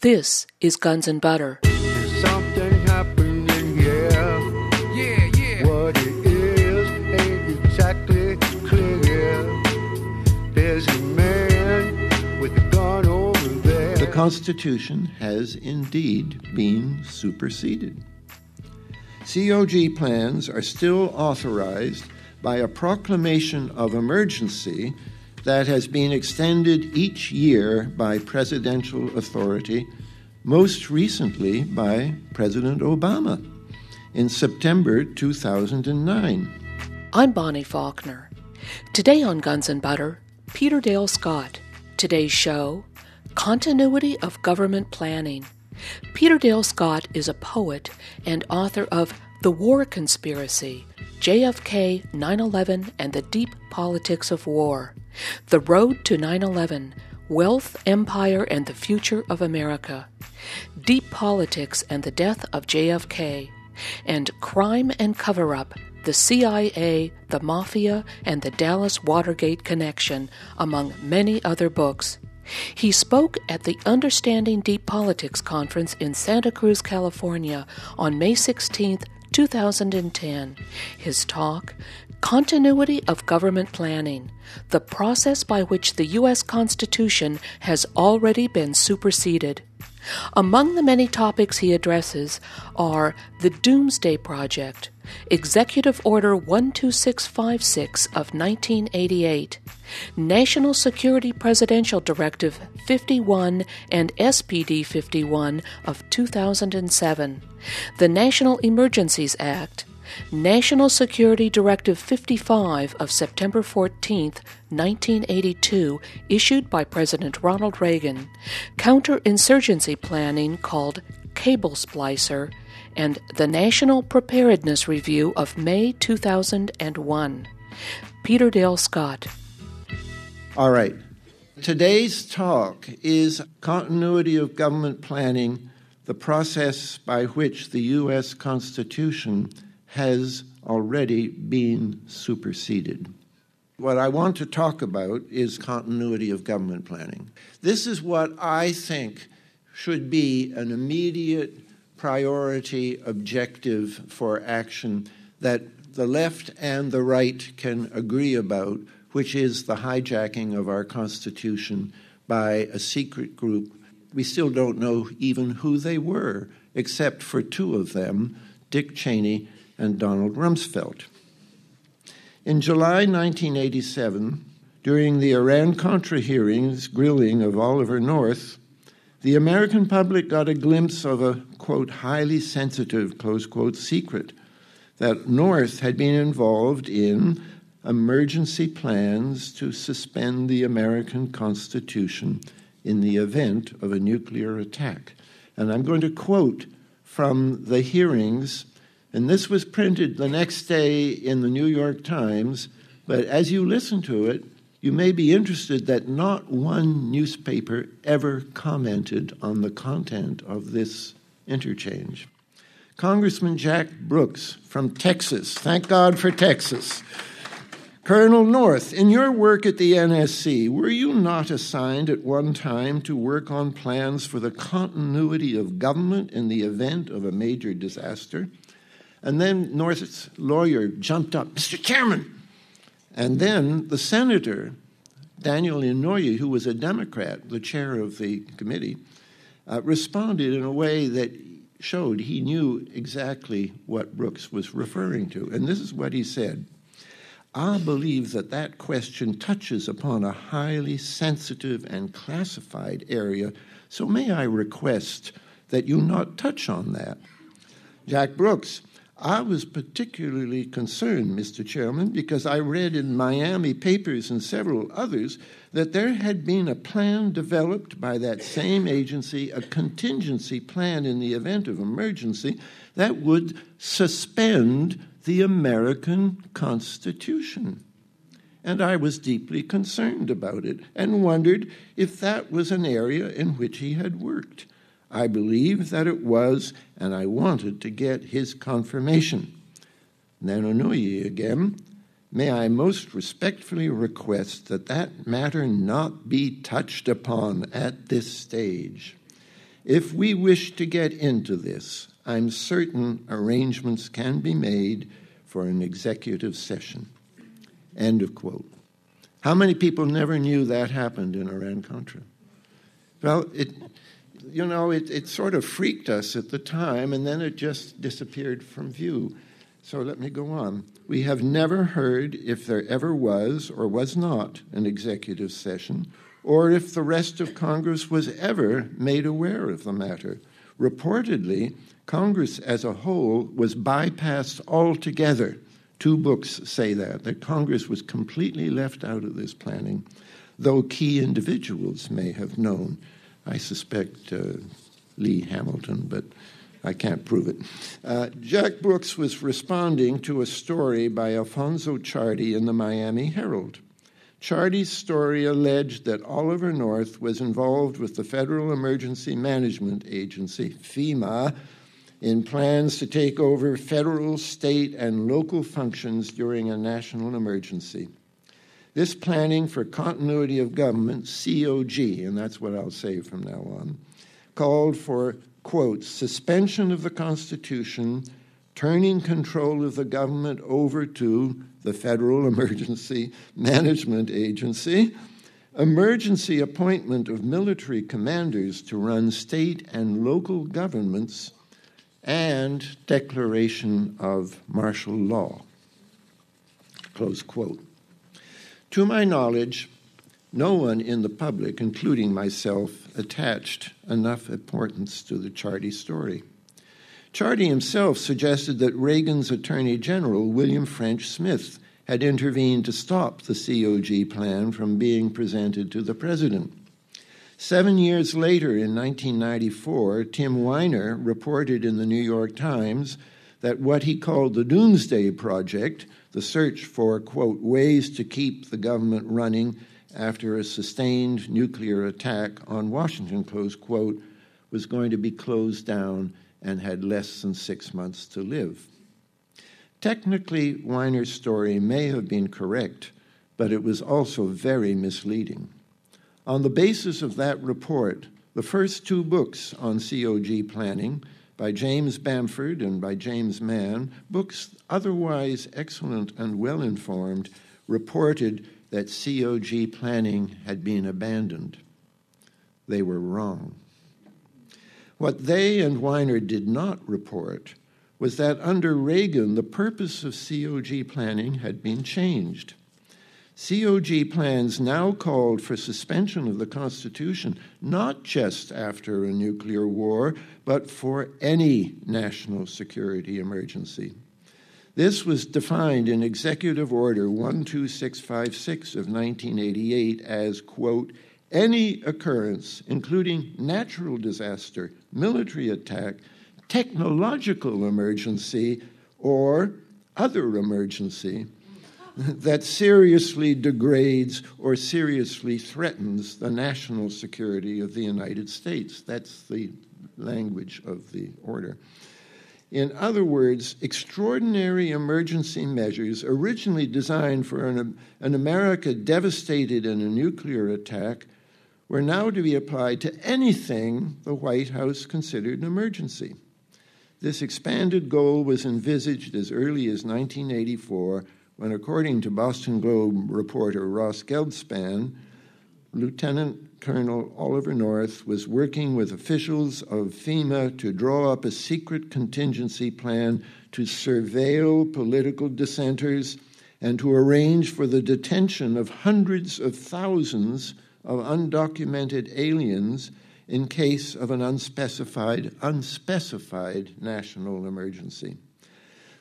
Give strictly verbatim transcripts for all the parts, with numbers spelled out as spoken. This is Guns and Butter. There's something happening here. Yeah, yeah. What it is ain't exactly clear. There's a man with a gun over there. The Constitution has indeed been superseded. C O G plans are still authorized by a proclamation of emergency that has been extended each year by presidential authority, most recently by President Obama in September two thousand nine. I'm Bonnie Faulkner. Today on Guns and Butter, Peter Dale Scott. Today's show, Continuity of Government Planning. Peter Dale Scott is a poet and author of The War Conspiracy, J F K, nine eleven, and the Deep Politics of War, The Road to nine eleven, Wealth, Empire, and the Future of America, Deep Politics and the Death of J F K, and Crime and Cover-Up, the C I A, the Mafia, and the Dallas Watergate Connection, among many other books. He spoke at the Understanding Deep Politics Conference in Santa Cruz, California, on May sixteenth, two thousand ten. His talk, Continuity of Government Planning, the process by which the U S Constitution has already been superseded. Among the many topics he addresses are the Doomsday Project, Executive Order one two six five six of nineteen eighty-eight, National Security Presidential Directive fifty-one and S P D fifty-one of two thousand seven, the National Emergencies Act, National Security Directive fifty-five of September fourteenth, nineteen eighty-two, issued by President Ronald Reagan, counterinsurgency planning called Cable Splicer, and the National Preparedness Review of May two thousand one. Peter Dale Scott. All right. Today's talk is Continuity of Government Planning, the process by which the U S. Constitution has already been superseded. What I want to talk about is continuity of government planning. This is what I think should be an immediate priority objective for action that the left and the right can agree about, which is the hijacking of our Constitution by a secret group. We still don't know even who they were, except for two of them, Dick Cheney and Donald Rumsfeld. In July nineteen eighty-seven, during the Iran-Contra hearings grilling of Oliver North, the American public got a glimpse of a, quote, highly sensitive, close quote, secret that North had been involved in emergency plans to suspend the American Constitution in the event of a nuclear attack. And I'm going to quote from the hearings. And this was printed the next day in the New York Times, but as you listen to it, you may be interested that not one newspaper ever commented on the content of this interchange. Congressman Jack Brooks from Texas, thank God for Texas. Colonel North, in your work at the N S C, were you not assigned at one time to work on plans for the continuity of government in the event of a major disaster? And then North's lawyer jumped up, Mister Chairman. And then the senator, Daniel Inouye, who was a Democrat, the chair of the committee, uh, responded in a way that showed he knew exactly what Brooks was referring to. And this is what he said. I believe that that question touches upon a highly sensitive and classified area, so may I request that you not touch on that. Jack Brooks, I was particularly concerned, Mister Chairman, because I read in Miami papers and several others that there had been a plan developed by that same agency, a contingency plan in the event of emergency that would suspend the American Constitution. And I was deeply concerned about it and wondered if that was an area in which he had worked. I believe that it was, and I wanted to get his confirmation. Then Inouye again, may I most respectfully request that that matter not be touched upon at this stage. If we wish to get into this, I'm certain arrangements can be made for an executive session." End of quote. How many people never knew that happened in Iran-Contra? Well, it, you know, it, it sort of freaked us at the time, and then it just disappeared from view. So let me go on. "We have never heard if there ever was or was not an executive session, or if the rest of Congress was ever made aware of the matter. Reportedly, Congress as a whole was bypassed altogether." Two books say that, that Congress was completely left out of this planning, though key individuals may have known. I suspect uh, Lee Hamilton, but I can't prove it. Uh, Jack Brooks was responding to a story by Alfonso Chardy in the Miami Herald. Chardy's story alleged that Oliver North was involved with the Federal Emergency Management Agency, FEMA, in plans to take over federal, state, and local functions during a national emergency. This planning for continuity of government, C O G, and that's what I'll say from now on, called for, quote, "suspension of the Constitution, turning control of the government over to the Federal Emergency Management Agency, emergency appointment of military commanders to run state and local governments, and declaration of martial law," close quote. To my knowledge, no one in the public, including myself, attached enough importance to the Chardy story. Chardy himself suggested that Reagan's Attorney General, William French Smith, had intervened to stop the C O G plan from being presented to the president. Seven years later, in nineteen ninety-four, Tim Weiner reported in the New York Times that what he called the Doomsday Project, the search for, quote, "ways to keep the government running after a sustained nuclear attack on Washington," close quote, was going to be closed down and had less than six months to live. Technically, Weiner's story may have been correct, but it was also very misleading. On the basis of that report, the first two books on C O G planning by James Bamford and by James Mann, books otherwise excellent and well-informed, reported that C O G planning had been abandoned. They were wrong. What they and Weiner did not report was that under Reagan, the purpose of C O G planning had been changed. C O G plans now called for suspension of the Constitution, not just after a nuclear war, but for any national security emergency. This was defined in Executive Order one two six five six of nineteen eighty-eight as, quote, "any occurrence, including natural disaster, military attack, technological emergency, or other emergency, that seriously degrades or seriously threatens the national security of the United States." That's the language of the order. In other words, extraordinary emergency measures originally designed for an, an America devastated in a nuclear attack were now to be applied to anything the White House considered an emergency. This expanded goal was envisaged as early as nineteen eighty-four, when, according to Boston Globe reporter Ross Geldspan, Lieutenant Colonel Oliver North was working with officials of FEMA to draw up a secret contingency plan to surveil political dissenters and to arrange for the detention of hundreds of thousands of undocumented aliens in case of an unspecified, unspecified national emergency.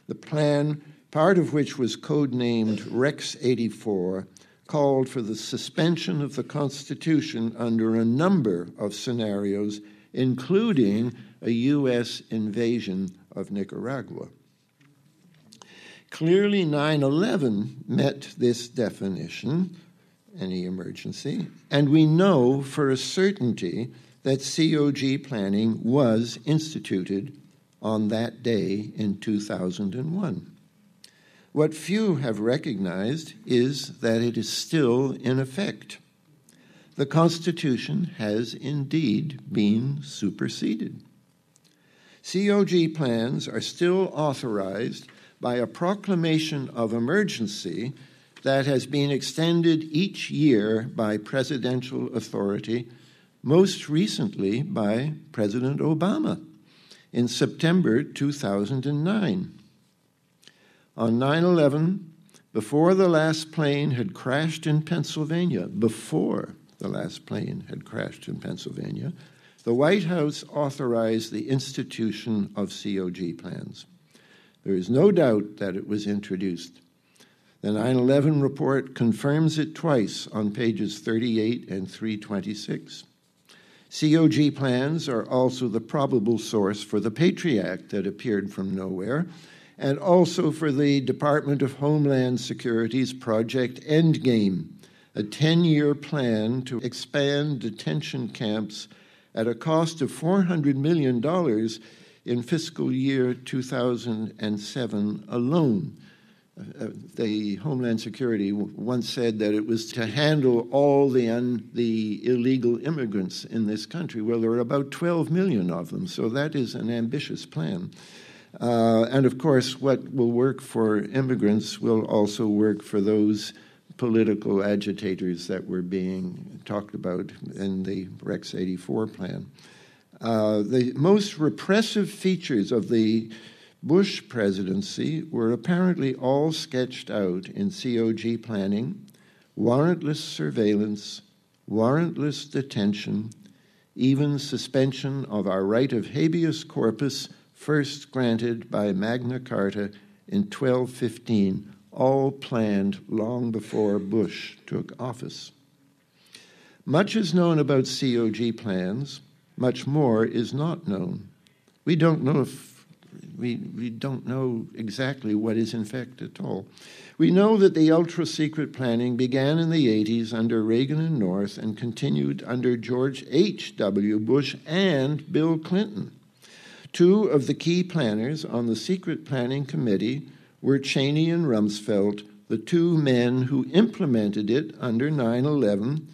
The plan, part of which was codenamed Rex eighty-four, called for the suspension of the Constitution under a number of scenarios, including a U S invasion of Nicaragua. Clearly, nine eleven met this definition, any emergency, and we know for a certainty that C O G planning was instituted on that day in two thousand one. What few have recognized is that it is still in effect. the Constitution has indeed been superseded. C O G plans are still authorized by a proclamation of emergency that has been extended each year by presidential authority, most recently by President Obama in September two thousand nine. On nine eleven, before the last plane had crashed in Pennsylvania, before the last plane had crashed in Pennsylvania, the White House authorized the institution of C O G plans. There is no doubt that it was introduced. The nine eleven report confirms it twice on pages thirty-eight and three twenty-six. C O G plans are also the probable source for the Patriot Act that appeared from nowhere, and also for the Department of Homeland Security's Project Endgame, a ten-year plan to expand detention camps at a cost of four hundred million dollars in fiscal year two thousand seven alone. Uh, the Homeland Security once said that it was to handle all the, un, the illegal immigrants in this country. Well, there are about twelve million of them, so that is an ambitious plan. Uh, and, of course, what will work for immigrants will also work for those political agitators that were being talked about in the Rex eighty-four plan. Uh, the most repressive features of the Bush presidency were apparently all sketched out in C O G planning: warrantless surveillance, warrantless detention, even suspension of our right of habeas corpus, first granted by Magna Carta in twelve fifteen, all planned long before Bush took office. Much is known about C O G plans. Much more is not known. We don't know if We, we don't know exactly what is in fact at all. We know that the ultra-secret planning began in the eighties under Reagan and North and continued under George H W Bush and Bill Clinton. Two of the key planners on the Secret Planning Committee were Cheney and Rumsfeld, the two men who implemented it under nine eleven,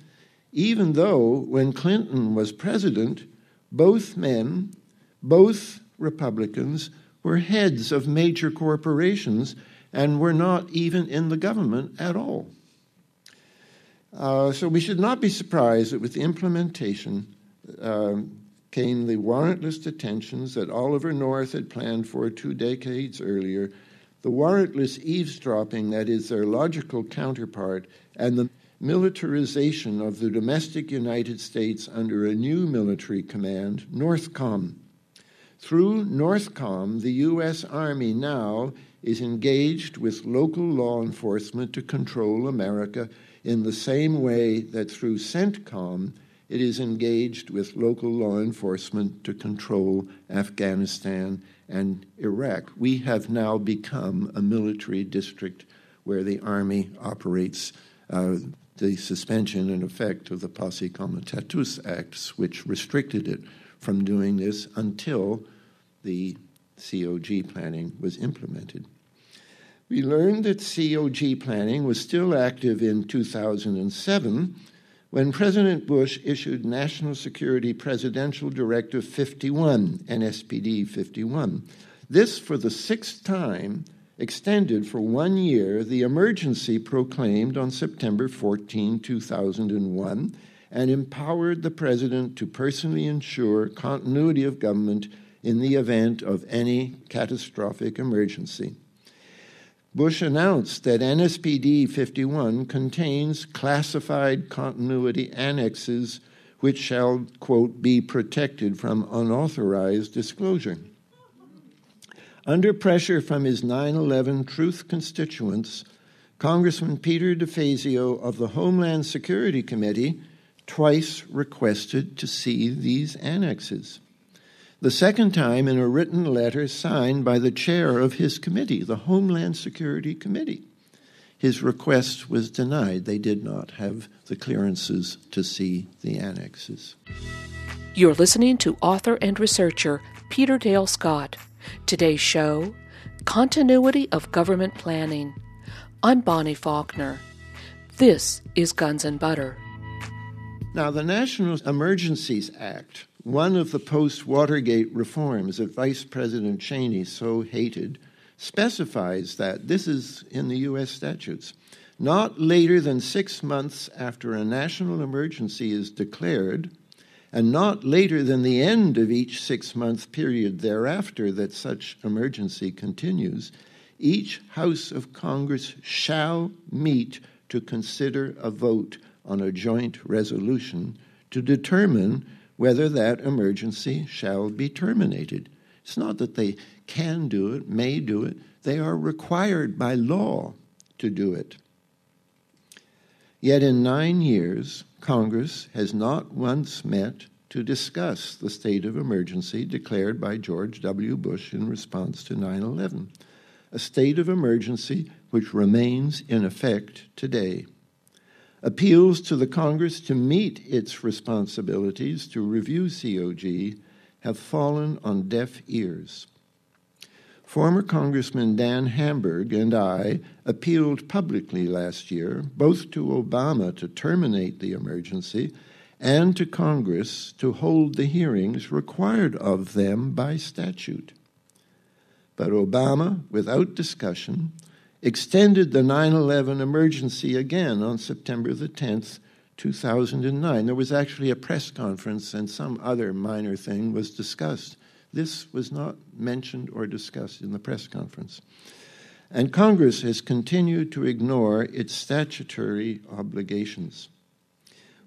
even though when Clinton was president, both men, both Republicans, were heads of major corporations and were not even in the government at all. Uh, so we should not be surprised that with the implementation uh, came the warrantless detentions that Oliver North had planned for two decades earlier, the warrantless eavesdropping that is their logical counterpart, and the militarization of the domestic United States under a new military command, NORTHCOM. Through NORTHCOM, the U S Army now is engaged with local law enforcement to control America in the same way that through CENTCOM it is engaged with local law enforcement to control Afghanistan and Iraq. We have now become a military district where the Army operates. Uh, the suspension and effect of the Posse Comitatus Acts, which restricted it from doing this until the C O G planning was implemented. We learned that C O G planning was still active in two thousand seven when President Bush issued National Security Presidential Directive fifty-one, N S P D fifty-one. This, for the sixth time, extended for one year the emergency proclaimed on September fourteenth, two thousand one, and empowered the president to personally ensure continuity of government in the event of any catastrophic emergency. Bush announced that N S P D fifty-one contains classified continuity annexes which shall, quote, be protected from unauthorized disclosure. Under pressure from his nine eleven truth constituents, Congressman Peter DeFazio of the Homeland Security Committee twice requested to see these annexes. The second time in a written letter signed by the chair of his committee, the Homeland Security Committee. His request was denied. They did not have the clearances to see the annexes. You're listening to author and researcher Peter Dale Scott. Today's show, Continuity of Government Planning. I'm Bonnie Faulkner. This is Guns and Butter. Now, the National Emergencies Act, one of the post-Watergate reforms that Vice President Cheney so hated, specifies that, this is in the U S statutes, not later than six months after a national emergency is declared, and not later than the end of each six-month period thereafter that such emergency continues, each House of Congress shall meet to consider a vote on a joint resolution to determine whether that emergency shall be terminated. It's not that they can do it, may do it. They are required by law to do it. Yet in nine years, Congress has not once met to discuss the state of emergency declared by George W. Bush in response to nine eleven, a state of emergency which remains in effect today. Appeals to the Congress to meet its responsibilities to review C O G have fallen on deaf ears. Former Congressman Dan Hamburg and I appealed publicly last year, both to Obama to terminate the emergency and to Congress to hold the hearings required of them by statute. But Obama, without discussion, extended the nine eleven emergency again on September the tenth, two thousand nine. There was actually a press conference and some other minor thing was discussed. This was not mentioned or discussed in the press conference. And Congress has continued to ignore its statutory obligations.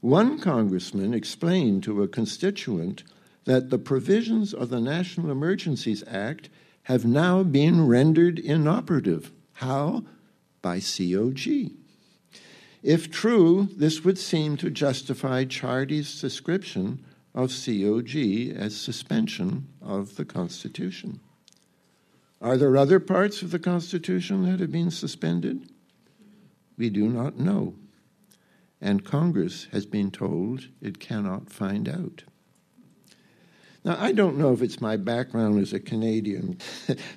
One congressman explained to a constituent that the provisions of the National Emergencies Act have now been rendered inoperative. How? By C O G. If true, this would seem to justify Chardy's description of C O G as suspension of the Constitution. Are there other parts of the Constitution that have been suspended? We do not know, and Congress has been told it cannot find out. Now, I don't know if it's my background as a Canadian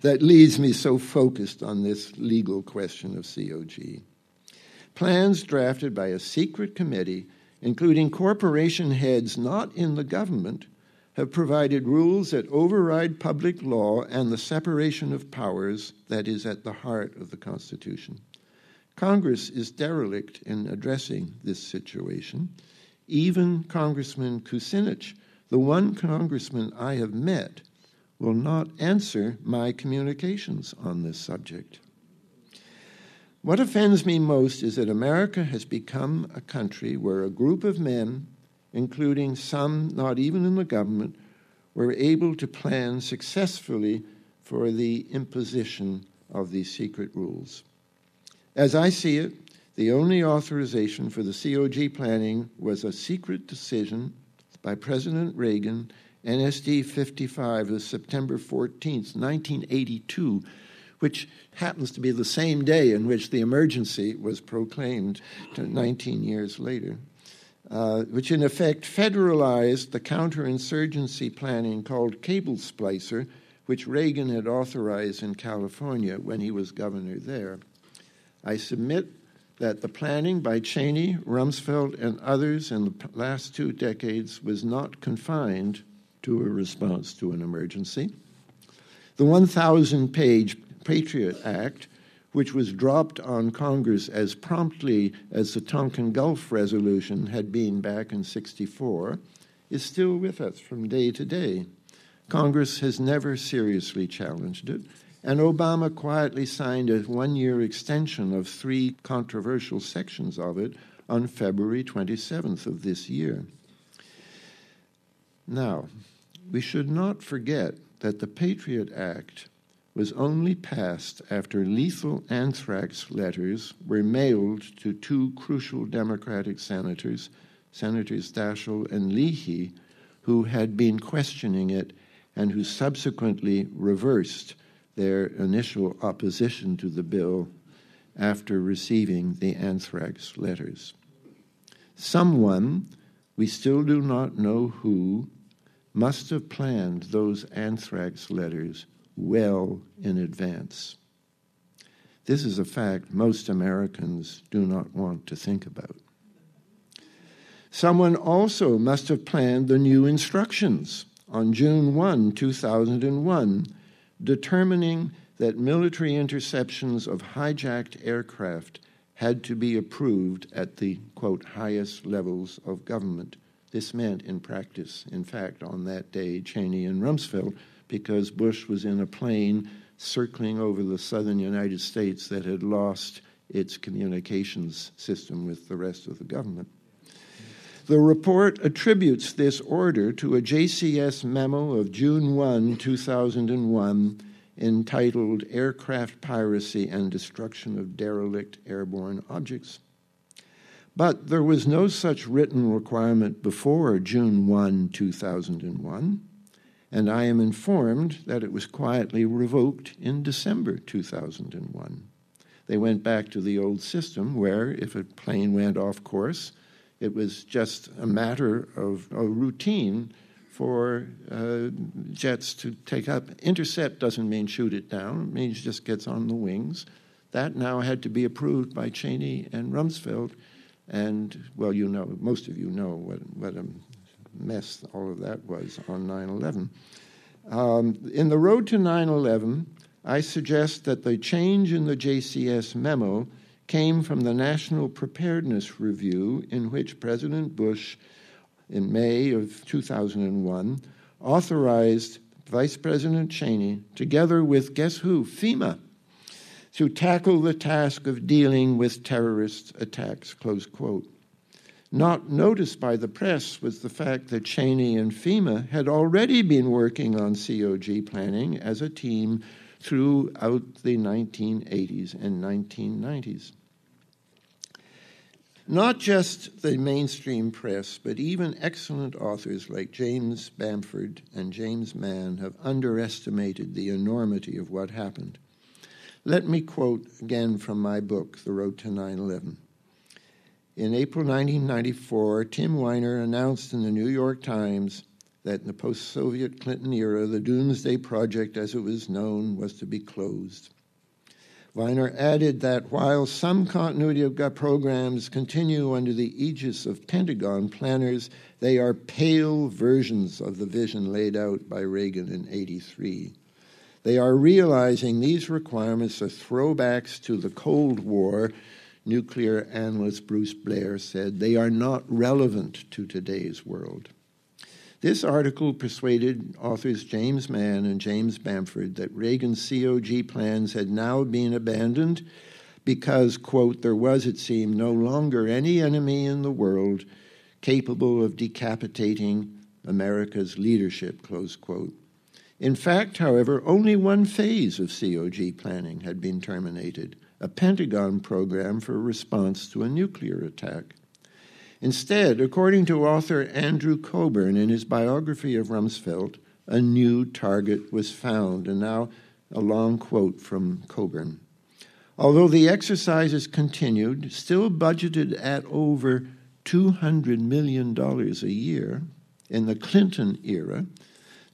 that leaves me so focused on this legal question of C O G. Plans drafted by a secret committee, including corporation heads not in the government, have provided rules that override public law and the separation of powers that is at the heart of the Constitution. Congress is derelict in addressing this situation. Even Congressman Kucinich, the one congressman I have met, will not answer my communications on this subject. What offends me most is that America has become a country where a group of men, including some not even in the government, were able to plan successfully for the imposition of these secret rules. As I see it, the only authorization for the C O G planning was a secret decision by President Reagan, N S D fifty-five of September fourteenth, nineteen eighty-two, which happens to be the same day in which the emergency was proclaimed nineteen years later, uh, which in effect federalized the counterinsurgency planning called Cable Splicer, which Reagan had authorized in California when he was governor there. I submit that the planning by Cheney, Rumsfeld, and others in the last two decades was not confined to a response to an emergency. The one thousand page Patriot Act, which was dropped on Congress as promptly as the Tonkin Gulf Resolution had been back in sixty-four, is still with us from day to day. Congress has never seriously challenged it, and Obama quietly signed a one-year extension of three controversial sections of it on February twenty-seventh of this year. Now, we should not forget that the Patriot Act was only passed after lethal anthrax letters were mailed to two crucial Democratic senators, Senators Daschle and Leahy, who had been questioning it and who subsequently reversed their initial opposition to the bill after receiving the anthrax letters. Someone, we still do not know who, must have planned those anthrax letters well in advance. This is a fact most Americans do not want to think about. Someone also must have planned the new instructions on June first, two thousand one, determining that military interceptions of hijacked aircraft had to be approved at the, quote, highest levels of government. This meant, in practice, in fact, on that day, Cheney and Rumsfeld, because Bush was in a plane circling over the southern United States that had lost its communications system with the rest of the government. The report attributes this order to a J C S memo of June first, two thousand one, entitled Aircraft Piracy and Destruction of Derelict Airborne Objects. But there was no such written requirement before June first, two thousand one, and I am informed that it was quietly revoked in December two thousand one. They went back to the old system where, if a plane went off course, it was just a matter of a routine for uh, jets to take up. Intercept doesn't mean shoot it down. It means just gets on the wings. That now had to be approved by Cheney and Rumsfeld. And, well, you know, most of you know what, what a mess all of that was on nine eleven. Um, in The Road to nine eleven, I suggest that the change in the J C S memo came from the National Preparedness Review, in which President Bush, in May of two thousand one, authorized Vice President Cheney, together with, guess who, FEMA, to tackle the task of dealing with terrorist attacks, close quote. Not noticed by the press was the fact that Cheney and FEMA had already been working on C O G planning as a team throughout the nineteen eighties and nineteen nineties. Not just the mainstream press, but even excellent authors like James Bamford and James Mann have underestimated the enormity of what happened. Let me quote again from my book, The Road to nine eleven. In April nineteen ninety-four, Tim Weiner announced in the New York Times that in the post-Soviet Clinton era, the Doomsday Project, as it was known, was to be closed. Weiner added that while some continuity of government programs continue under the aegis of Pentagon planners, they are pale versions of the vision laid out by Reagan in eighty-three. They are realizing these requirements are throwbacks to the Cold War. Nuclear analyst Bruce Blair said they are not relevant to today's world. This article persuaded authors James Mann and James Bamford that Reagan's C O G plans had now been abandoned because, quote, there was, it seemed, no longer any enemy in the world capable of decapitating America's leadership, close quote. In fact, however, only one phase of C O G planning had been terminated, a Pentagon program for response to a nuclear attack. Instead, according to author Andrew Coburn in his biography of Rumsfeld, a new target was found. And now a long quote from Coburn. Although the exercises continued, still budgeted at over two hundred million dollars a year in the Clinton era,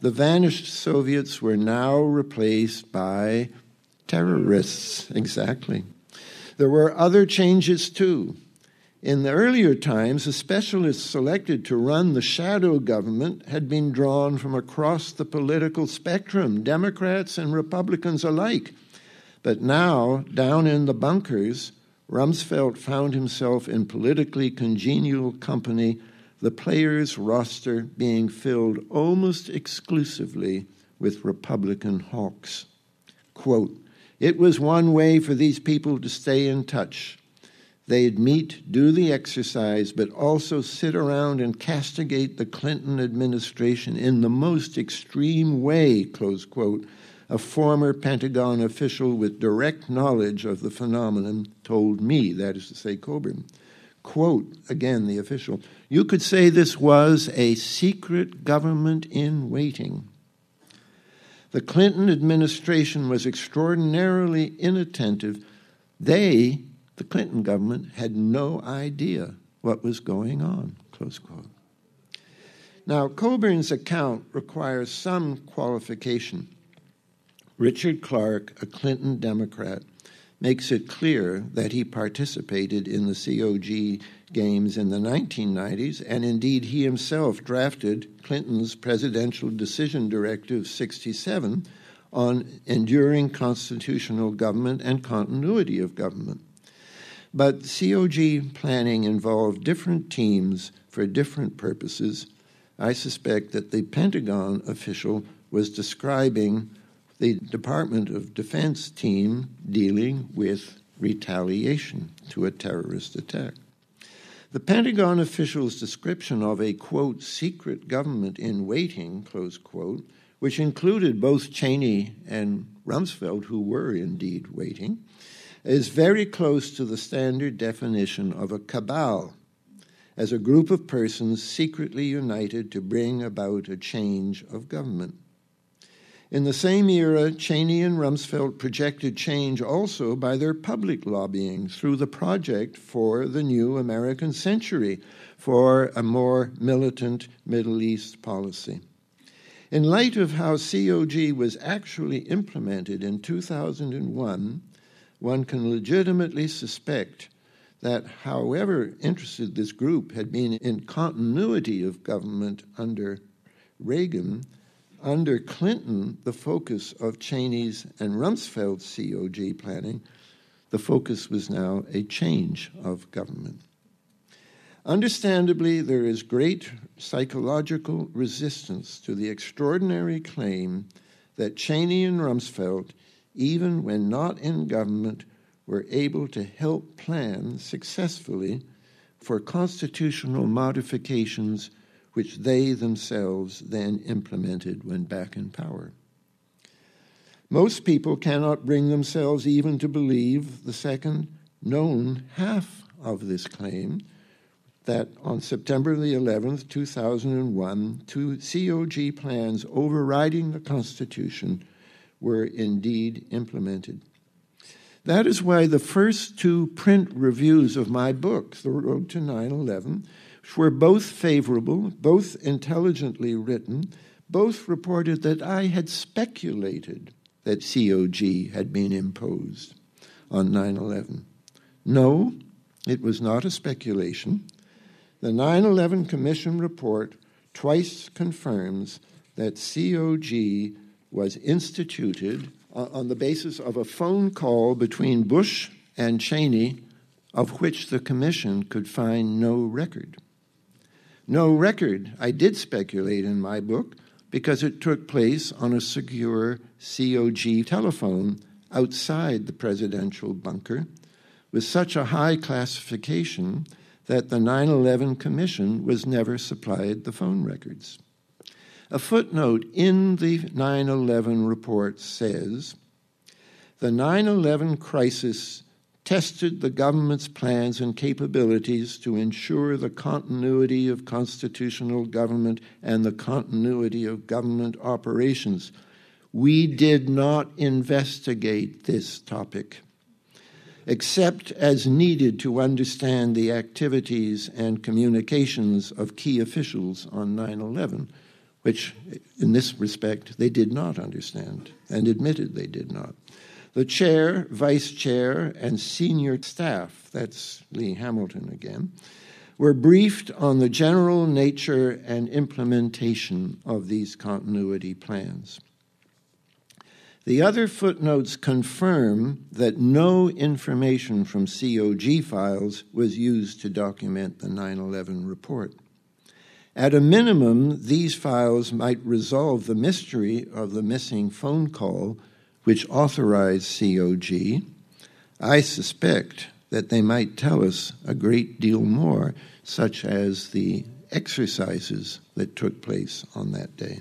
the vanished Soviets were now replaced by terrorists. Exactly. There were other changes too. In the earlier times, the specialists selected to run the shadow government had been drawn from across the political spectrum, Democrats and Republicans alike. But now, down in the bunkers, Rumsfeld found himself in politically congenial company, the players' roster being filled almost exclusively with Republican hawks. Quote, it was one way for these people to stay in touch. They'd meet, do the exercise, but also sit around and castigate the Clinton administration in the most extreme way, close quote, a former Pentagon official with direct knowledge of the phenomenon told me, that is to say Coburn. Quote, again the official, you could say this was a secret government in waiting. The Clinton administration was extraordinarily inattentive. They The Clinton government had no idea what was going on, close quote. Now, Coburn's account requires some qualification. Richard Clark, a Clinton Democrat, makes it clear that he participated in the C O G games in the nineteen nineties, and indeed he himself drafted Clinton's Presidential Decision Directive sixty-seven on enduring constitutional government and continuity of government. But C O G planning involved different teams for different purposes. I suspect that the Pentagon official was describing the Department of Defense team dealing with retaliation to a terrorist attack. The Pentagon official's description of a, quote, secret government in waiting, close quote, which included both Cheney and Rumsfeld, who were indeed waiting, is very close to the standard definition of a cabal, as a group of persons secretly united to bring about a change of government. In the same era, Cheney and Rumsfeld projected change also by their public lobbying through the Project for the New American Century for a more militant Middle East policy. In light of how C O G was actually implemented in two thousand one, one can legitimately suspect that however interested this group had been in continuity of government under Reagan, under Clinton, the focus of Cheney's and Rumsfeld's C O G planning, the focus was now a change of government. Understandably, there is great psychological resistance to the extraordinary claim that Cheney and Rumsfeld, even when not in government, were able to help plan successfully for constitutional modifications which they themselves then implemented when back in power. Most people cannot bring themselves even to believe the second known half of this claim, that on September the eleventh, two thousand one, two C O G plans overriding the Constitution were indeed implemented. That is why the first two print reviews of my book, The Road to nine eleven, were both favorable, both intelligently written, both reported that I had speculated that C O G had been imposed on nine eleven. No, it was not a speculation. The nine eleven Commission report twice confirms that C O G was instituted on the basis of a phone call between Bush and Cheney, of which the Commission could find no record. No record, I did speculate in my book, because it took place on a secure C O G telephone outside the presidential bunker with such a high classification that the nine eleven Commission was never supplied the phone records. A footnote in the nine eleven report says, the nine eleven crisis tested the government's plans and capabilities to ensure the continuity of constitutional government and the continuity of government operations. We did not investigate this topic, except as needed to understand the activities and communications of key officials on nine eleven, which in this respect they did not understand and admitted they did not. The chair, vice chair, and senior staff, that's Lee Hamilton again, were briefed on the general nature and implementation of these continuity plans. The other footnotes confirm that no information from C O G files was used to document the nine eleven report. At a minimum, these files might resolve the mystery of the missing phone call which authorized C O G. I suspect that they might tell us a great deal more, such as the exercises that took place on that day.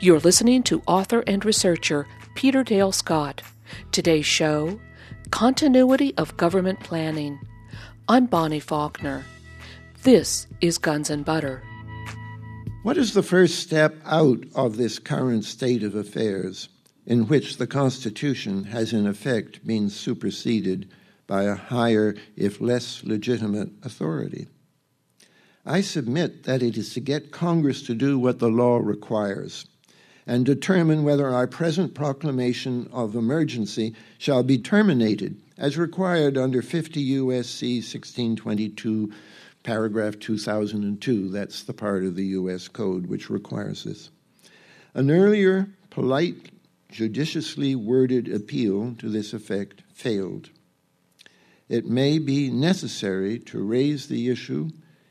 You're listening to author and researcher Peter Dale Scott. Today's show, Continuity of Government Planning. I'm Bonnie Faulkner. This is Guns and Butter. What is the first step out of this current state of affairs, in which the Constitution has in effect been superseded by a higher, if less legitimate, authority? I submit that it is to get Congress to do what the law requires, and determine whether our present proclamation of emergency shall be terminated as required under fifty U S C sixteen twenty-two, paragraph two thousand two. That's the part of the U S Code which requires this. An earlier, polite, judiciously worded appeal to this effect failed. It may be necessary to raise the issue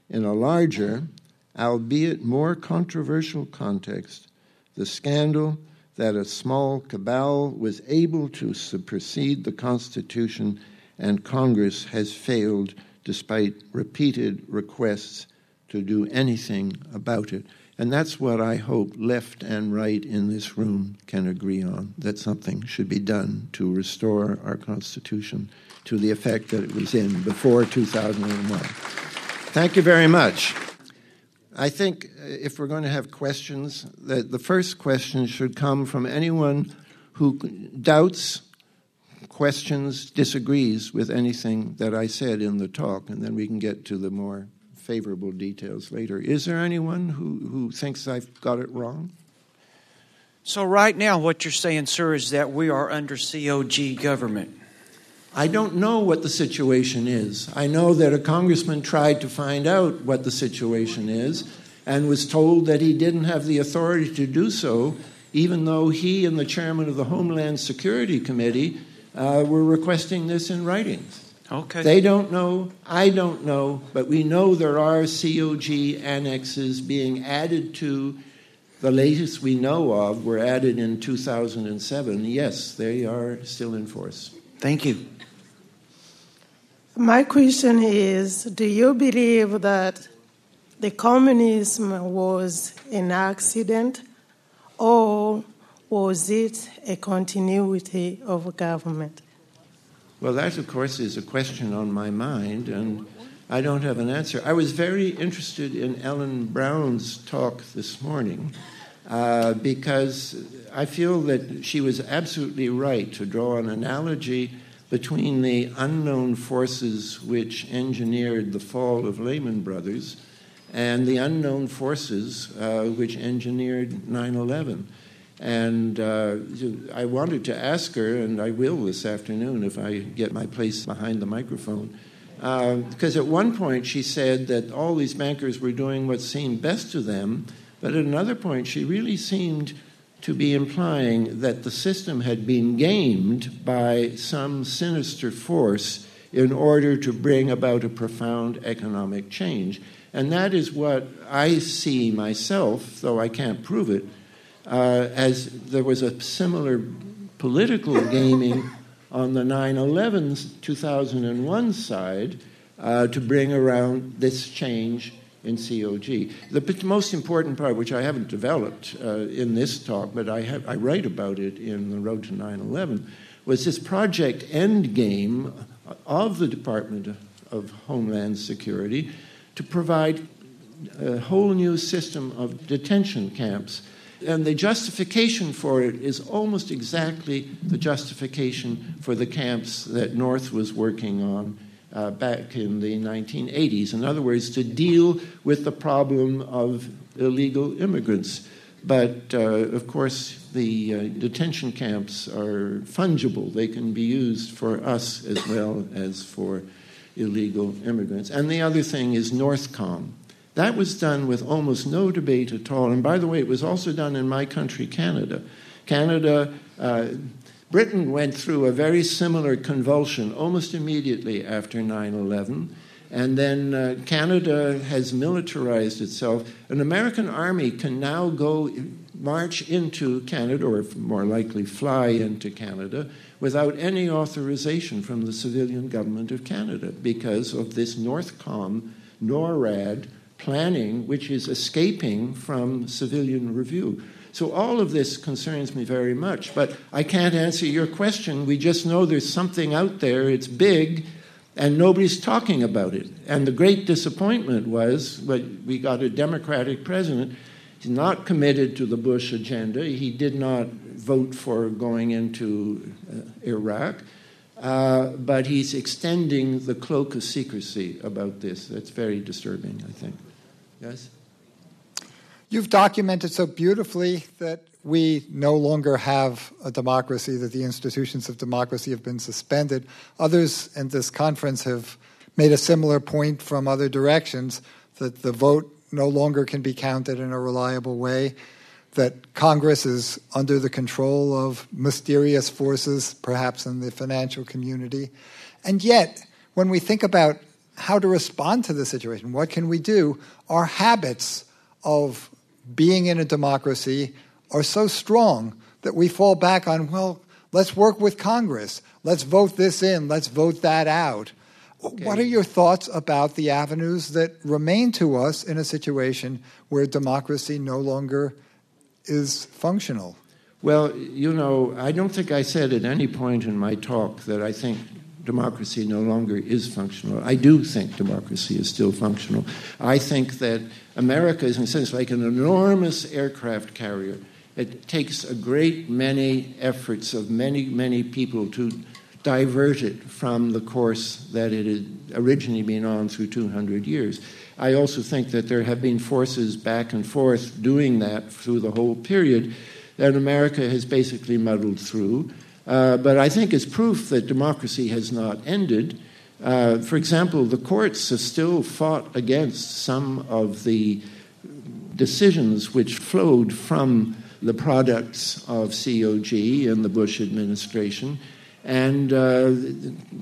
in a larger, albeit more controversial context, the scandal that a small cabal was able to supersede the Constitution and Congress has failed despite repeated requests to do anything about it. And that's what I hope left and right in this room can agree on, that something should be done to restore our Constitution to the effect that it was in before two thousand one. Thank you very much. I think if we're going to have questions, that the first question should come from anyone who doubts, questions, disagrees with anything that I said in the talk, and then we can get to the more favorable details later. Is there anyone who, who thinks I've got it wrong? So right now what you're saying, sir, is that we are under C O G government. I don't know what the situation is. I know that a congressman tried to find out what the situation is and was told that he didn't have the authority to do so, even though he and the chairman of the Homeland Security Committee uh, were requesting this in writing. Okay. They don't know, I don't know, but we know there are C O G annexes being added to, the latest we know of were added in two thousand seven. Yes, they are still in force. Thank you. My question is, do you believe that the communism was an accident or was it a continuity of government? Well, that, of course, is a question on my mind, and I don't have an answer. I was very interested in Ellen Brown's talk this morning uh, because I feel that she was absolutely right to draw an analogy between the unknown forces which engineered the fall of Lehman Brothers and the unknown forces uh, which engineered nine eleven. And uh, I wanted to ask her, and I will this afternoon if I get my place behind the microphone, uh, because at one point she said that all these bankers were doing what seemed best to them, but at another point she really seemed to be implying that the system had been gamed by some sinister force in order to bring about a profound economic change. And that is what I see myself, though I can't prove it, Uh, as there was a similar political gaming on the nine eleven two thousand one side uh, to bring around this change in C O G. The p- most important part, which I haven't developed uh, in this talk, but I, have, I write about it in The Road to nine eleven, was this Project Endgame of the Department of Homeland Security to provide a whole new system of detention camps. And the justification for it is almost exactly the justification for the camps that North was working on uh, back in the nineteen eighties. In other words, to deal with the problem of illegal immigrants. But, uh, of course, the uh, detention camps are fungible. They can be used for us as well as for illegal immigrants. And the other thing is NORTHCOM. That was done with almost no debate at all. And by the way, it was also done in my country, Canada. Canada, uh, Britain went through a very similar convulsion almost immediately after nine eleven. And then uh, Canada has militarized itself. An American army can now go march into Canada, or more likely fly into Canada, without any authorization from the civilian government of Canada because of this NORTHCOM, NORAD, planning, which is escaping from civilian review. So all of this concerns me very much, but I can't answer your question. We just know there's something out there, it's big, and nobody's talking about it. And the great disappointment was when we got a Democratic president. He's not committed to the Bush agenda. He did not vote for going into uh, Iraq. Uh, but he's extending the cloak of secrecy about this. That's very disturbing, I think. Yes? You've documented so beautifully that we no longer have a democracy, that the institutions of democracy have been suspended. Others in this conference have made a similar point from other directions, that the vote no longer can be counted in a reliable way, that Congress is under the control of mysterious forces, perhaps in the financial community. And yet, when we think about how to respond to the situation, what can we do? Our habits of being in a democracy are so strong that we fall back on, well, let's work with Congress. Let's vote this in. Let's vote that out. Okay. What are your thoughts about the avenues that remain to us in a situation where democracy no longer is functional? Well, you know, I don't think I said at any point in my talk that I think democracy no longer is functional. I do think democracy is still functional. I think that America is, in a sense, like an enormous aircraft carrier. It takes a great many efforts of many, many people to divert it from the course that it had originally been on through two hundred years. I also think that there have been forces back and forth doing that through the whole period that America has basically muddled through. Uh, but I think it's proof that democracy has not ended. Uh, for example, the courts have still fought against some of the decisions which flowed from the products of C O G and the Bush administration. And uh,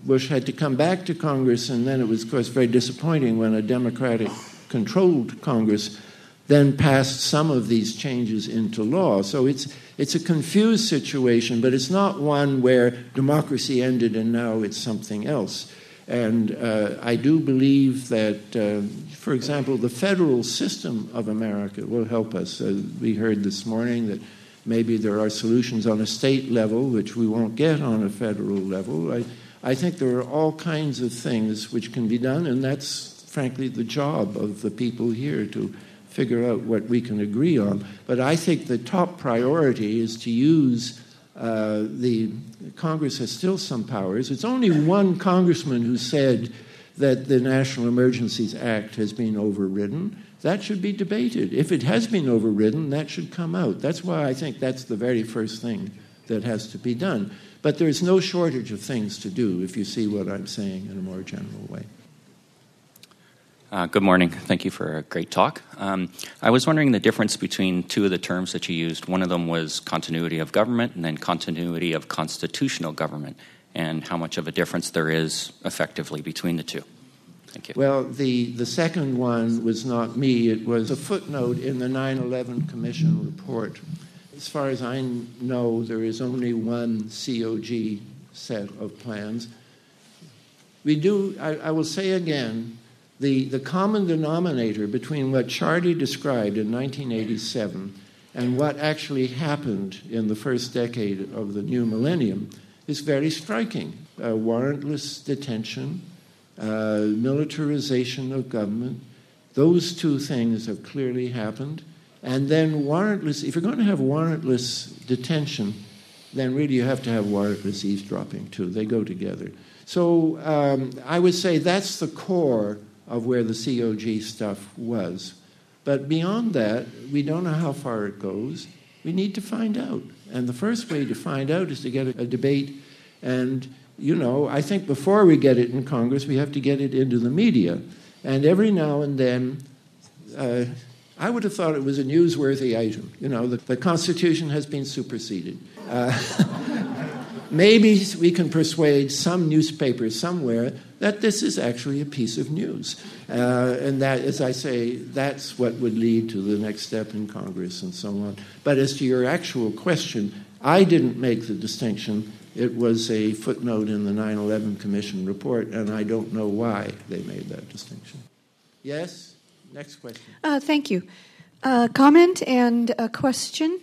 Bush had to come back to Congress, and then it was, of course, very disappointing when a Democratic-controlled Congress then passed some of these changes into law. So it's it's a confused situation, but it's not one where democracy ended and now it's something else. And uh, I do believe that, uh, for example, the federal system of America will help us. Uh, we heard this morning that maybe there are solutions on a state level, which we won't get on a federal level. I, I think there are all kinds of things which can be done, and that's, frankly, the job of the people here to figure out what we can agree on. But I think the top priority is to use uh, the Congress has still some powers. It's only one congressman who said that the National Emergencies Act has been overridden. That should be debated. If it has been overridden, that should come out. That's why I think that's the very first thing that has to be done. But there's no shortage of things to do, if you see what I'm saying in a more general way. Uh, good morning. Thank you for a great talk. Um, I was wondering the difference between two of the terms that you used. One of them was continuity of government and then continuity of constitutional government, and how much of a difference there is effectively between the two. Thank you. Well, the, the second one was not me. It was a footnote in the nine eleven Commission report. As far as I know, there is only one C O G set of plans. We do, I, I will say again, The, the common denominator between what Chardy described in nineteen eighty-seven and what actually happened in the first decade of the new millennium is very striking. Uh, warrantless detention, uh, militarization of government, those two things have clearly happened. And then warrantless, if you're going to have warrantless detention, then really you have to have warrantless eavesdropping too. They go together. So um, I would say that's the core of where the C O G stuff was. But beyond that, we don't know how far it goes. We need to find out. And the first way to find out is to get a debate. And, you know, I think before we get it in Congress, we have to get it into the media. And every now and then, uh, I would have thought it was a newsworthy item. You know, the, the Constitution has been superseded. Uh, maybe we can persuade some newspaper somewhere that this is actually a piece of news. Uh, and that, as I say, that's what would lead to the next step in Congress and so on. But as to your actual question, I didn't make the distinction. It was a footnote in the nine eleven Commission report, and I don't know why they made that distinction. Yes? Next question. Uh, thank you. Uh, comment and a question.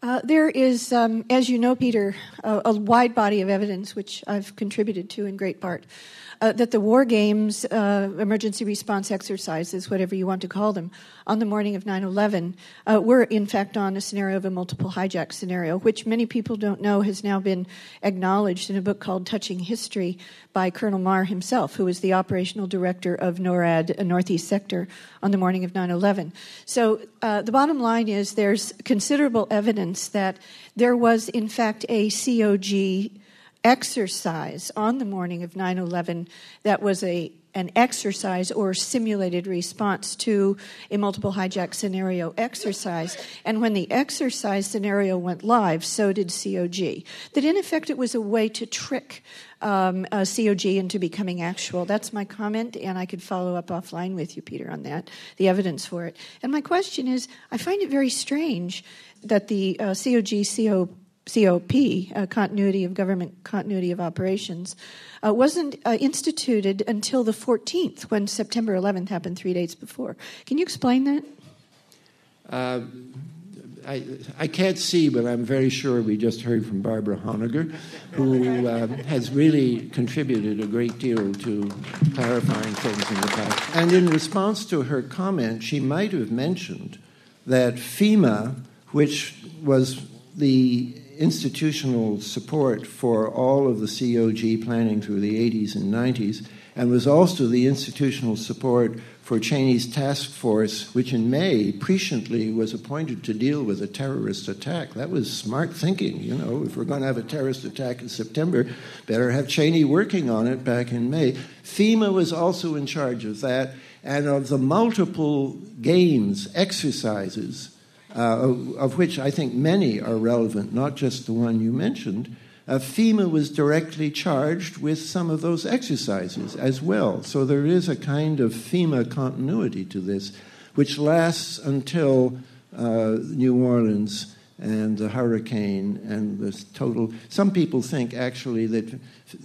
Uh, there is, um, as you know, Peter, a, a wide body of evidence, which I've contributed to in great part, Uh, that the war games, uh, emergency response exercises, whatever you want to call them, on the morning of nine eleven, uh, were in fact on a scenario of a multiple hijack scenario, which many people don't know has now been acknowledged in a book called Touching History by Colonel Marr himself, who is the operational director of NORAD, uh, Northeast Sector, on the morning of nine eleven. So uh, the bottom line is there's considerable evidence evidence that there was, in fact, a C O G exercise on the morning of nine eleven that was a an exercise or simulated response to a multiple hijack scenario exercise. And when the exercise scenario went live, so did C O G. That, in effect, it was a way to trick um, a C O G into becoming actual. That's my comment, and I could follow up offline with you, Peter, on that, the evidence for it. And my question is, I find it very strange that the uh, C O G, C O P, uh, Continuity of Government, Continuity of Operations, uh, wasn't uh, instituted until the fourteenth, when September eleventh happened three days before. Can you explain that? Uh, I, I can't see, but I'm very sure we just heard from Barbara Honegger, who uh, has really contributed a great deal to clarifying things in the past. And in response to her comment, she might have mentioned that FEMA, which was the institutional support for all of the C O G planning through the eighties and nineties, and was also the institutional support for Cheney's task force, which in May presciently was appointed to deal with a terrorist attack. That was smart thinking, you know. If we're going to have a terrorist attack in September, better have Cheney working on it back in May. FEMA was also in charge of that, and of the multiple games, exercises, Uh, of, of which I think many are relevant, not just the one you mentioned, uh, FEMA was directly charged with some of those exercises as well. So there is a kind of FEMA continuity to this, which lasts until uh, New Orleans and the hurricane and the total. Some people think, actually, that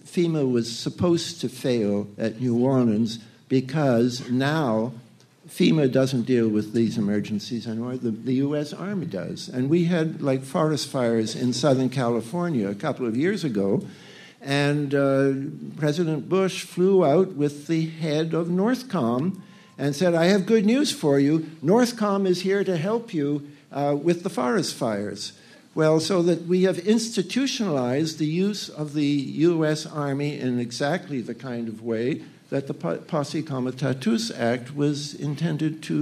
FEMA was supposed to fail at New Orleans because now FEMA doesn't deal with these emergencies anymore. The, the U S Army does. And we had, like, forest fires in Southern California a couple of years ago, and uh, President Bush flew out with the head of NORTHCOM and said, "I have good news for you. NORTHCOM is here to help you uh, with the forest fires." Well, so that we have institutionalized the use of the U S Army in exactly the kind of way that the Posse Comitatus Act was intended to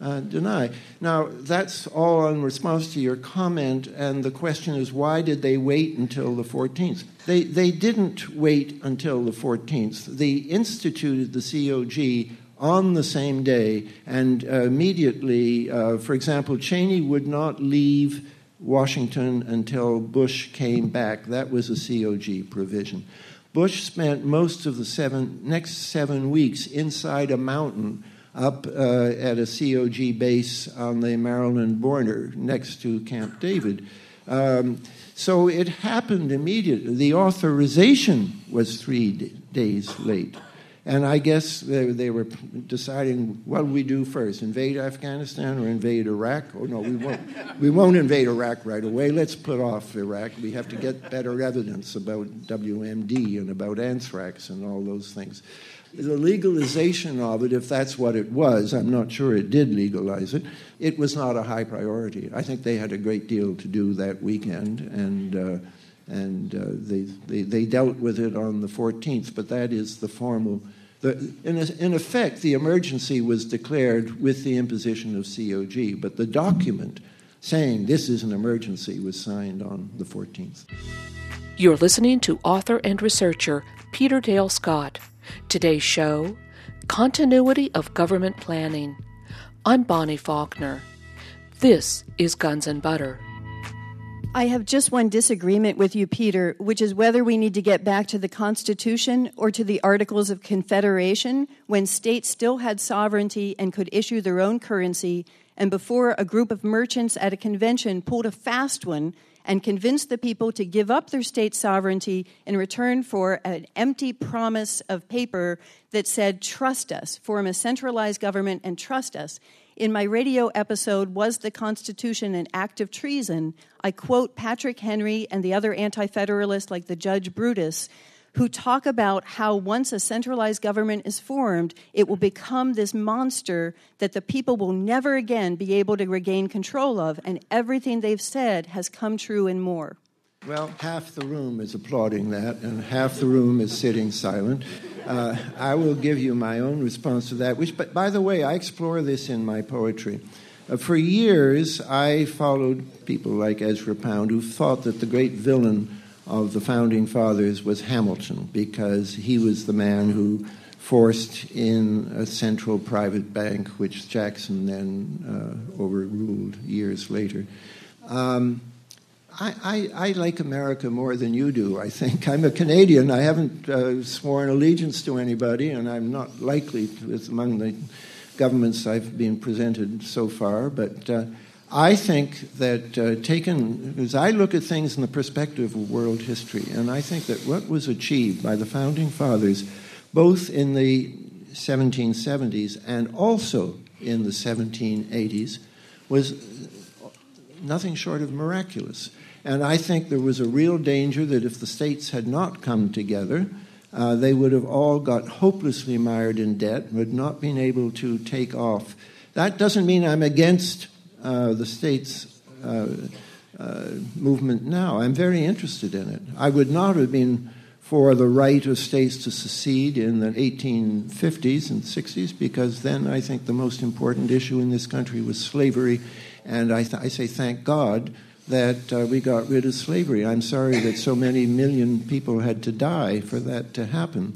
uh, deny. Now, that's all in response to your comment, and the question is, why did they wait until the fourteenth? They, they didn't wait until the fourteenth. They instituted the C O G on the same day, and uh, immediately, uh, for example, Cheney would not leave Washington until Bush came back. That was a C O G provision. Bush spent most of the seven, next seven weeks inside a mountain up uh, at a C O G base on the Maryland border next to Camp David. Um, so it happened immediately. The authorization was three d- days late. And I guess they, they were deciding, what do we do first, invade Afghanistan or invade Iraq? Oh, no, we won't, we won't invade Iraq right away. Let's put off Iraq. We have to get better evidence about W M D and about anthrax and all those things. The legalization of it, if that's what it was, I'm not sure it did legalize it, it was not a high priority. I think they had a great deal to do that weekend, and Uh, And uh, they, they, they dealt with it on the fourteenth, but that is the formal. The, in, in effect, the emergency was declared with the imposition of C O G, but the document saying this is an emergency was signed on the fourteenth. You're listening to author and researcher Peter Dale Scott. Today's show, Continuity of Government Planning. I'm Bonnie Faulkner. This is Guns and Butter. I have just one disagreement with you, Peter, which is whether we need to get back to the Constitution or to the Articles of Confederation when states still had sovereignty and could issue their own currency, and before a group of merchants at a convention pulled a fast one and convinced the people to give up their state sovereignty in return for an empty promise of paper that said, "Trust us, form a centralized government and trust us." In my radio episode, "Was the Constitution an Act of Treason?" I quote Patrick Henry and the other anti-federalists like the Judge Brutus, who talk about how once a centralized government is formed, it will become this monster that the people will never again be able to regain control of, and everything they've said has come true and more. Well, half the room is applauding that, and half the room is sitting silent. Uh, I will give you my own response to that, which, but by the way, I explore this in my poetry. Uh, for years, I followed people like Ezra Pound who thought that the great villain of the Founding Fathers was Hamilton, because he was the man who forced in a central private bank, which Jackson then uh, overruled years later. Um, I, I, I like America more than you do, I think. I'm a Canadian. I haven't uh, sworn allegiance to anybody, and I'm not likely to. It's among the governments I've been presented so far, but uh, I think that uh, taken, as I look at things in the perspective of world history, and I think that what was achieved by the Founding Fathers, both in the seventeen seventies and also in the seventeen eighties, was nothing short of miraculous. And I think there was a real danger that if the states had not come together, uh, they would have all got hopelessly mired in debt, would not been able to take off. That doesn't mean I'm against Uh, the state's uh, uh, movement now. I'm very interested in it. I would not have been for the right of states to secede in the eighteen fifties and sixties, because then I think the most important issue in this country was slavery, and I, th- I say thank God that uh, we got rid of slavery. I'm sorry that so many million people had to die for that to happen.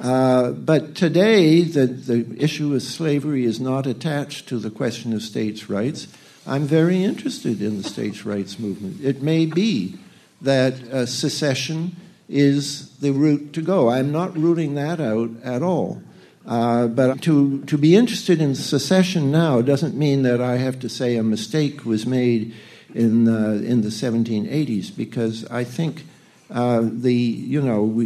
Uh, but today, the, the issue of slavery is not attached to the question of states' rights. I'm very interested in the states' rights movement. It may be that uh, secession is the route to go. I'm not ruling that out at all. Uh, but to, to be interested in secession now doesn't mean that I have to say a mistake was made in, uh, in the seventeen eighties, because I think Uh, the, you know, we,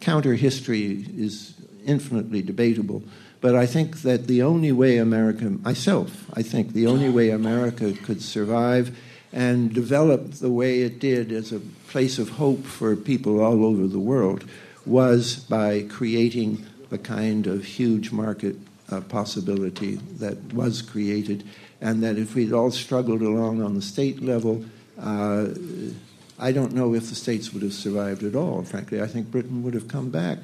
counter history is infinitely debatable, but I think that the only way America, myself, I think the only way America could survive and develop the way it did as a place of hope for people all over the world was by creating the kind of huge market uh, possibility that was created, and that if we'd all struggled along on the state level, uh, I don't know if the states would have survived at all. Frankly, I think Britain would have come back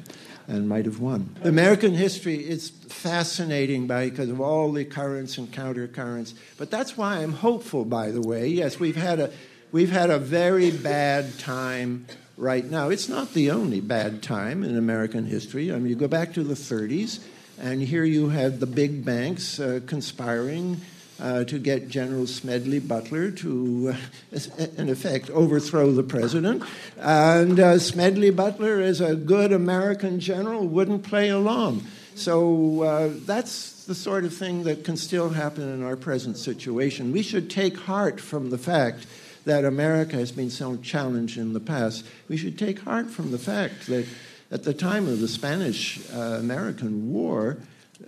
and might have won. American history is fascinating because of all the currents and counter-currents. But that's why I'm hopeful, by the way. Yes, we've had a we've had a very bad time right now. It's not the only bad time in American history. I mean, you go back to the thirties, and here you have the big banks uh, conspiring Uh, to get General Smedley Butler to, uh, in effect, overthrow the president. And uh, Smedley Butler, as a good American general, wouldn't play along. So uh, that's the sort of thing that can still happen in our present situation. We should take heart from the fact that America has been so challenged in the past. We should take heart from the fact that at the time of the Spanish-American War,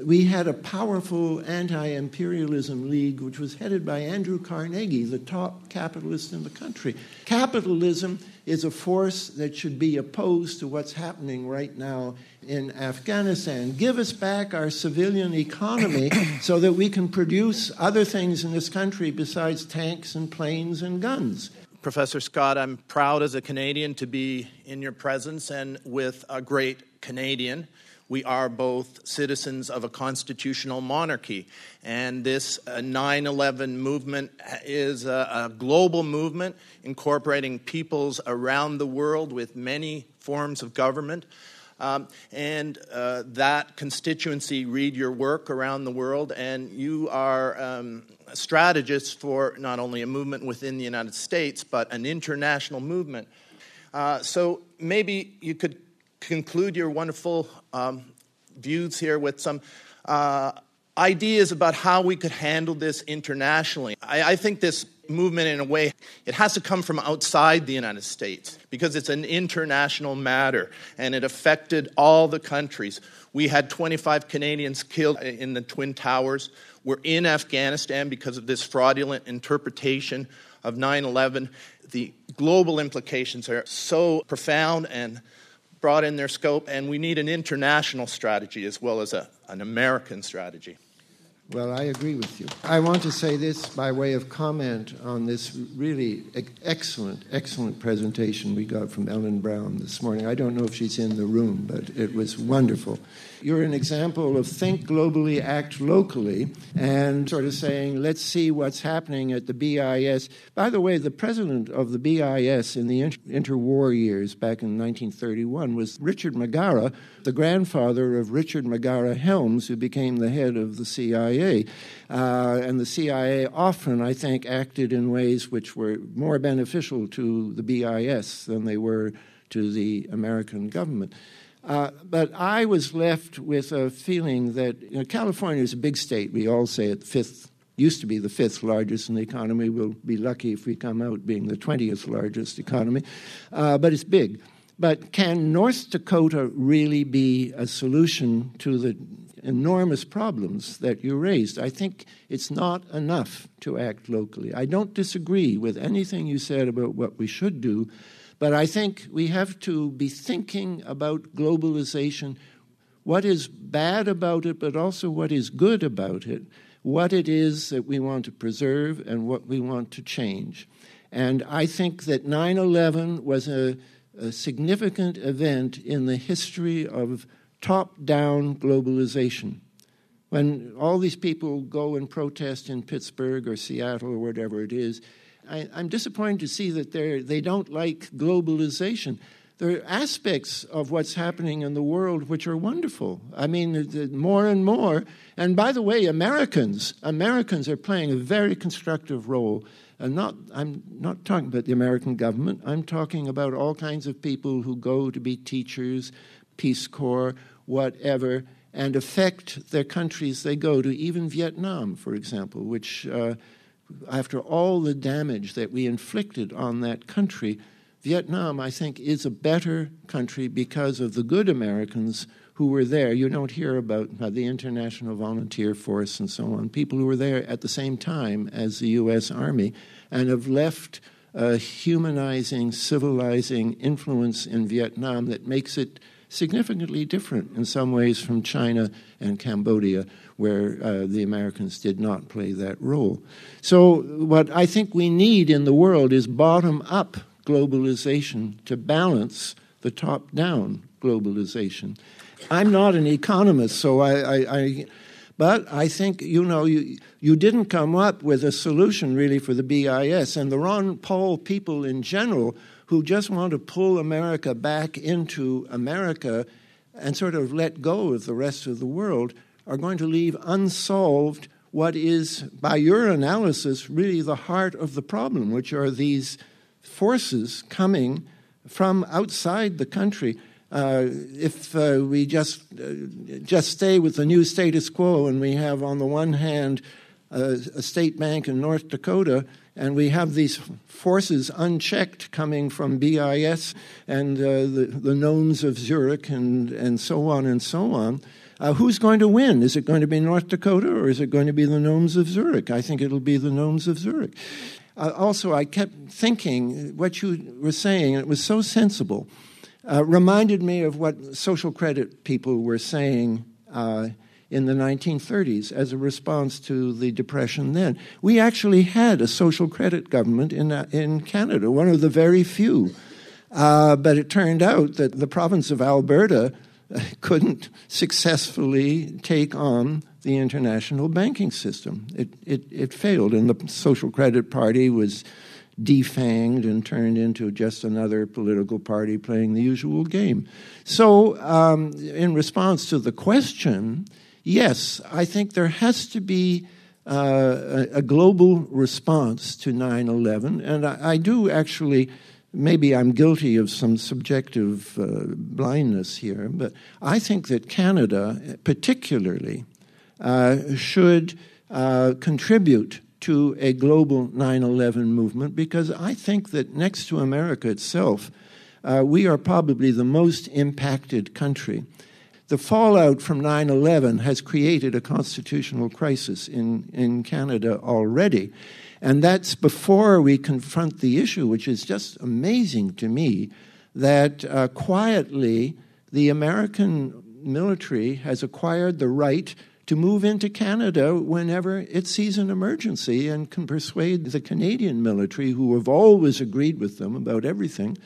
we had a powerful anti-imperialism league which was headed by Andrew Carnegie, the top capitalist in the country. Capitalism is a force that should be opposed to what's happening right now in Afghanistan. Give us back our civilian economy so that we can produce other things in this country besides tanks and planes and guns. Professor Scott, I'm proud as a Canadian to be in your presence and with a great Canadian. We are both citizens of a constitutional monarchy, and this uh, nine eleven movement is a, a global movement incorporating peoples around the world with many forms of government, um, and uh, that constituency read your work around the world, and you are um, strategists for not only a movement within the United States, but an international movement. Uh, so maybe you could conclude your wonderful um, views here with some uh, ideas about how we could handle this internationally. I, I think this movement, in a way, it has to come from outside the United States because it's an international matter, and it affected all the countries. We had twenty-five Canadians killed in the Twin Towers. We're in Afghanistan because of this fraudulent interpretation of nine eleven. The global implications are so profound and broad in their scope, and we need an international strategy as well as a, an American strategy. Well, I agree with you. I want to say this by way of comment on this really excellent, excellent presentation we got from Ellen Brown this morning. I don't know if she's in the room, but it was wonderful. You're an example of think globally, act locally, and sort of saying, let's see what's happening at the B I S. By the way, the president of the B I S in the interwar years back in nineteen thirty-one was Richard McGara, the grandfather of Richard McGara Helms, who became the head of the C I A. Uh, and the C I A often, I think, acted in ways which were more beneficial to the B I S than they were to the American government. Uh, but I was left with a feeling that, you know, California is a big state. We all say it fifth, used to be the fifth largest in the economy. We'll be lucky if we come out being the twentieth largest economy. Uh, but it's big. But can North Dakota really be a solution to the enormous problems that you raised? I think it's not enough to act locally. I don't disagree with anything you said about what we should do, but I think we have to be thinking about globalization, what is bad about it, but also what is good about it, what it is that we want to preserve and what we want to change. And I think that nine eleven was a, a significant event in the history of top-down globalization. When all these people go and protest in Pittsburgh or Seattle or whatever it is, I, I'm disappointed to see that they they don't like globalization. There are aspects of what's happening in the world which are wonderful. I mean, the, more and more. And by the way, Americans, Americans are playing a very constructive role. And not, I'm not talking about the American government. I'm talking about all kinds of people who go to be teachers, Peace Corps, whatever, and affect their countries they go to, even Vietnam, for example, which, uh, after all the damage that we inflicted on that country, Vietnam, I think, is a better country because of the good Americans who were there. You don't hear about uh, the International Volunteer Force and so on, people who were there at the same time as the U S Army and have left a humanizing, civilizing influence in Vietnam that makes it significantly different in some ways from China and Cambodia, where uh, the Americans did not play that role. So what I think we need in the world is bottom-up globalization to balance the top-down globalization. I'm not an economist, so I, I, I but I think, you know, you, you didn't come up with a solution really for the B I S, and the Ron Paul people in general who just want to pull America back into America and sort of let go of the rest of the world are going to leave unsolved what is, by your analysis, really the heart of the problem, which are these forces coming from outside the country. Uh, if uh, we just, uh, just stay with the new status quo and we have, on the one hand, uh, a state bank in North Dakota, and we have these forces unchecked coming from B I S and uh, the, the gnomes of Zurich and, and so on and so on. Uh, who's going to win? Is it going to be North Dakota or is it going to be the gnomes of Zurich? I think it'll be the gnomes of Zurich. Uh, also, I kept thinking what you were saying, and it was so sensible, uh, reminded me of what social credit people were saying uh in the nineteen thirties as a response to the Depression then. We actually had a social credit government in, uh, in Canada, one of the very few. Uh, but it turned out that the province of Alberta couldn't successfully take on the international banking system. It, it, it failed, and the Social Credit Party was defanged and turned into just another political party playing the usual game. So um, in response to the question, yes, I think there has to be uh, a, a global response to nine eleven, and I, I do actually, maybe I'm guilty of some subjective uh, blindness here, but I think that Canada particularly uh, should uh, contribute to a global nine eleven movement, because I think that next to America itself, uh, we are probably the most impacted country. The fallout from nine eleven has created a constitutional crisis in, in Canada already, and that's before we confront the issue, which is just amazing to me, that uh, quietly the American military has acquired the right to move into Canada whenever it sees an emergency and can persuade the Canadian military, who have always agreed with them about everything,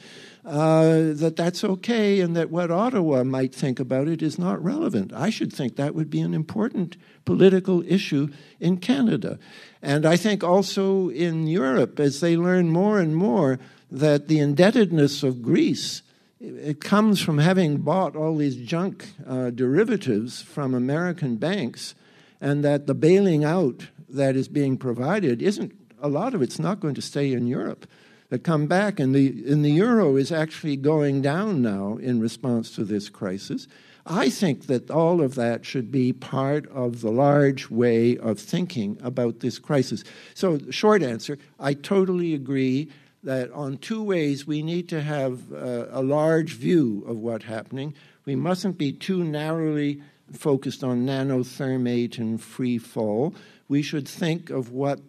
uh, that that's okay and that what Ottawa might think about it is not relevant. I should think that would be an important political issue in Canada. And I think also in Europe, as they learn more and more that the indebtedness of Greece, it comes from having bought all these junk uh, derivatives from American banks, and that the bailing out that is being provided isn't, a lot of it's not going to stay in Europe. They come back, and the, and the euro is actually going down now in response to this crisis. I think that all of that should be part of the large way of thinking about this crisis. So, short answer, I totally agree that on two ways we need to have uh, a large view of what's happening. We mustn't be too narrowly focused on nanothermite and free fall. We should think of what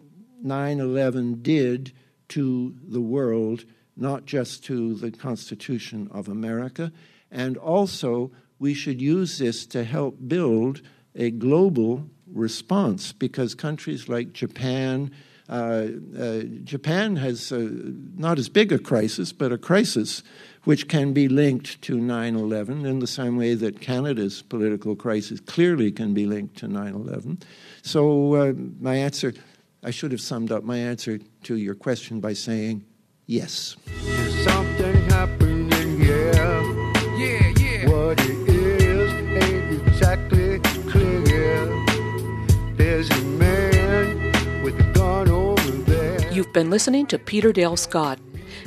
nine eleven did to the world, not just to the Constitution of America. And also, we should use this to help build a global response, because countries like Japan, Uh, uh, Japan has uh, not as big a crisis, but a crisis which can be linked to nine eleven in the same way that Canada's political crisis clearly can be linked to nine eleven. So uh, my answer, I should have summed up my answer to your question by saying yes. There's something happening, yeah. Yeah, yeah. What it is ain't exactly clear. There's a man with a gun. You've been listening to Peter Dale Scott.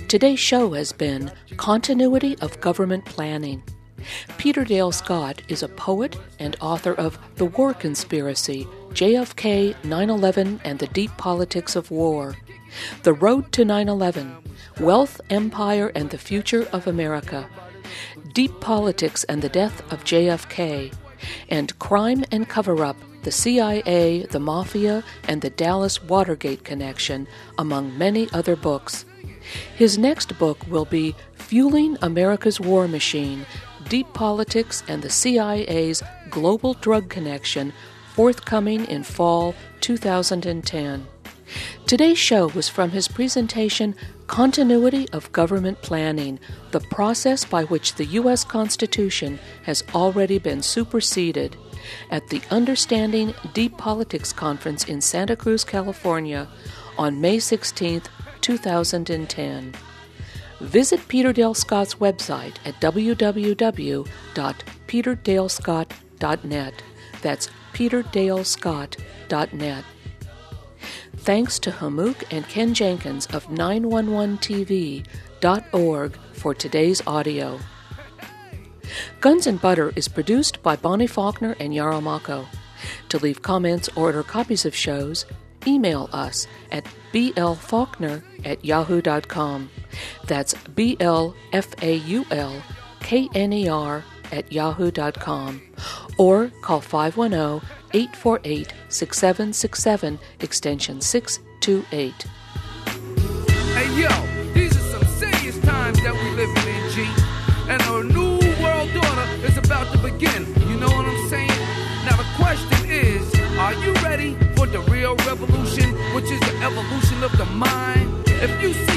Today's show has been Continuity of Government Planning. Peter Dale Scott is a poet and author of The War Conspiracy, J F K, nine eleven, and the Deep Politics of War, The Road to nine eleven, Wealth, Empire, and the Future of America, Deep Politics and the Death of J F K, and Crime and Cover-Up, the C I A, the Mafia, and the Dallas Watergate Connection, among many other books. His next book will be Fueling America's War Machine, Deep Politics and the C I A's Global Drug Connection, forthcoming in fall two thousand ten. Today's show was from his presentation, Continuity of Government Planning, the process by which the U S Constitution has already been superseded, at the Understanding Deep Politics Conference in Santa Cruz, California, on May sixteenth, two thousand ten. Visit Peter Dale Scott's website at w w w dot peter dale scott dot net. That's peter dale scott dot net. Thanks to Hamuk and Ken Jenkins of nine one one t v dot org for today's audio. Guns and Butter is produced by Bonnie Faulkner and Yaro Mako. To leave comments or order copies of shows, email us at b l faulkner at yahoo dot com. That's B L F A U L K N E R at yahoo dot com. Or call five one zero, eight four eight, six seven six seven, extension six two eight. Hey yo, these are some serious times that we live in, G. And our new order is about to begin, you know what I'm saying? Now the question is, are you ready for the real revolution, which is the evolution of the mind? If you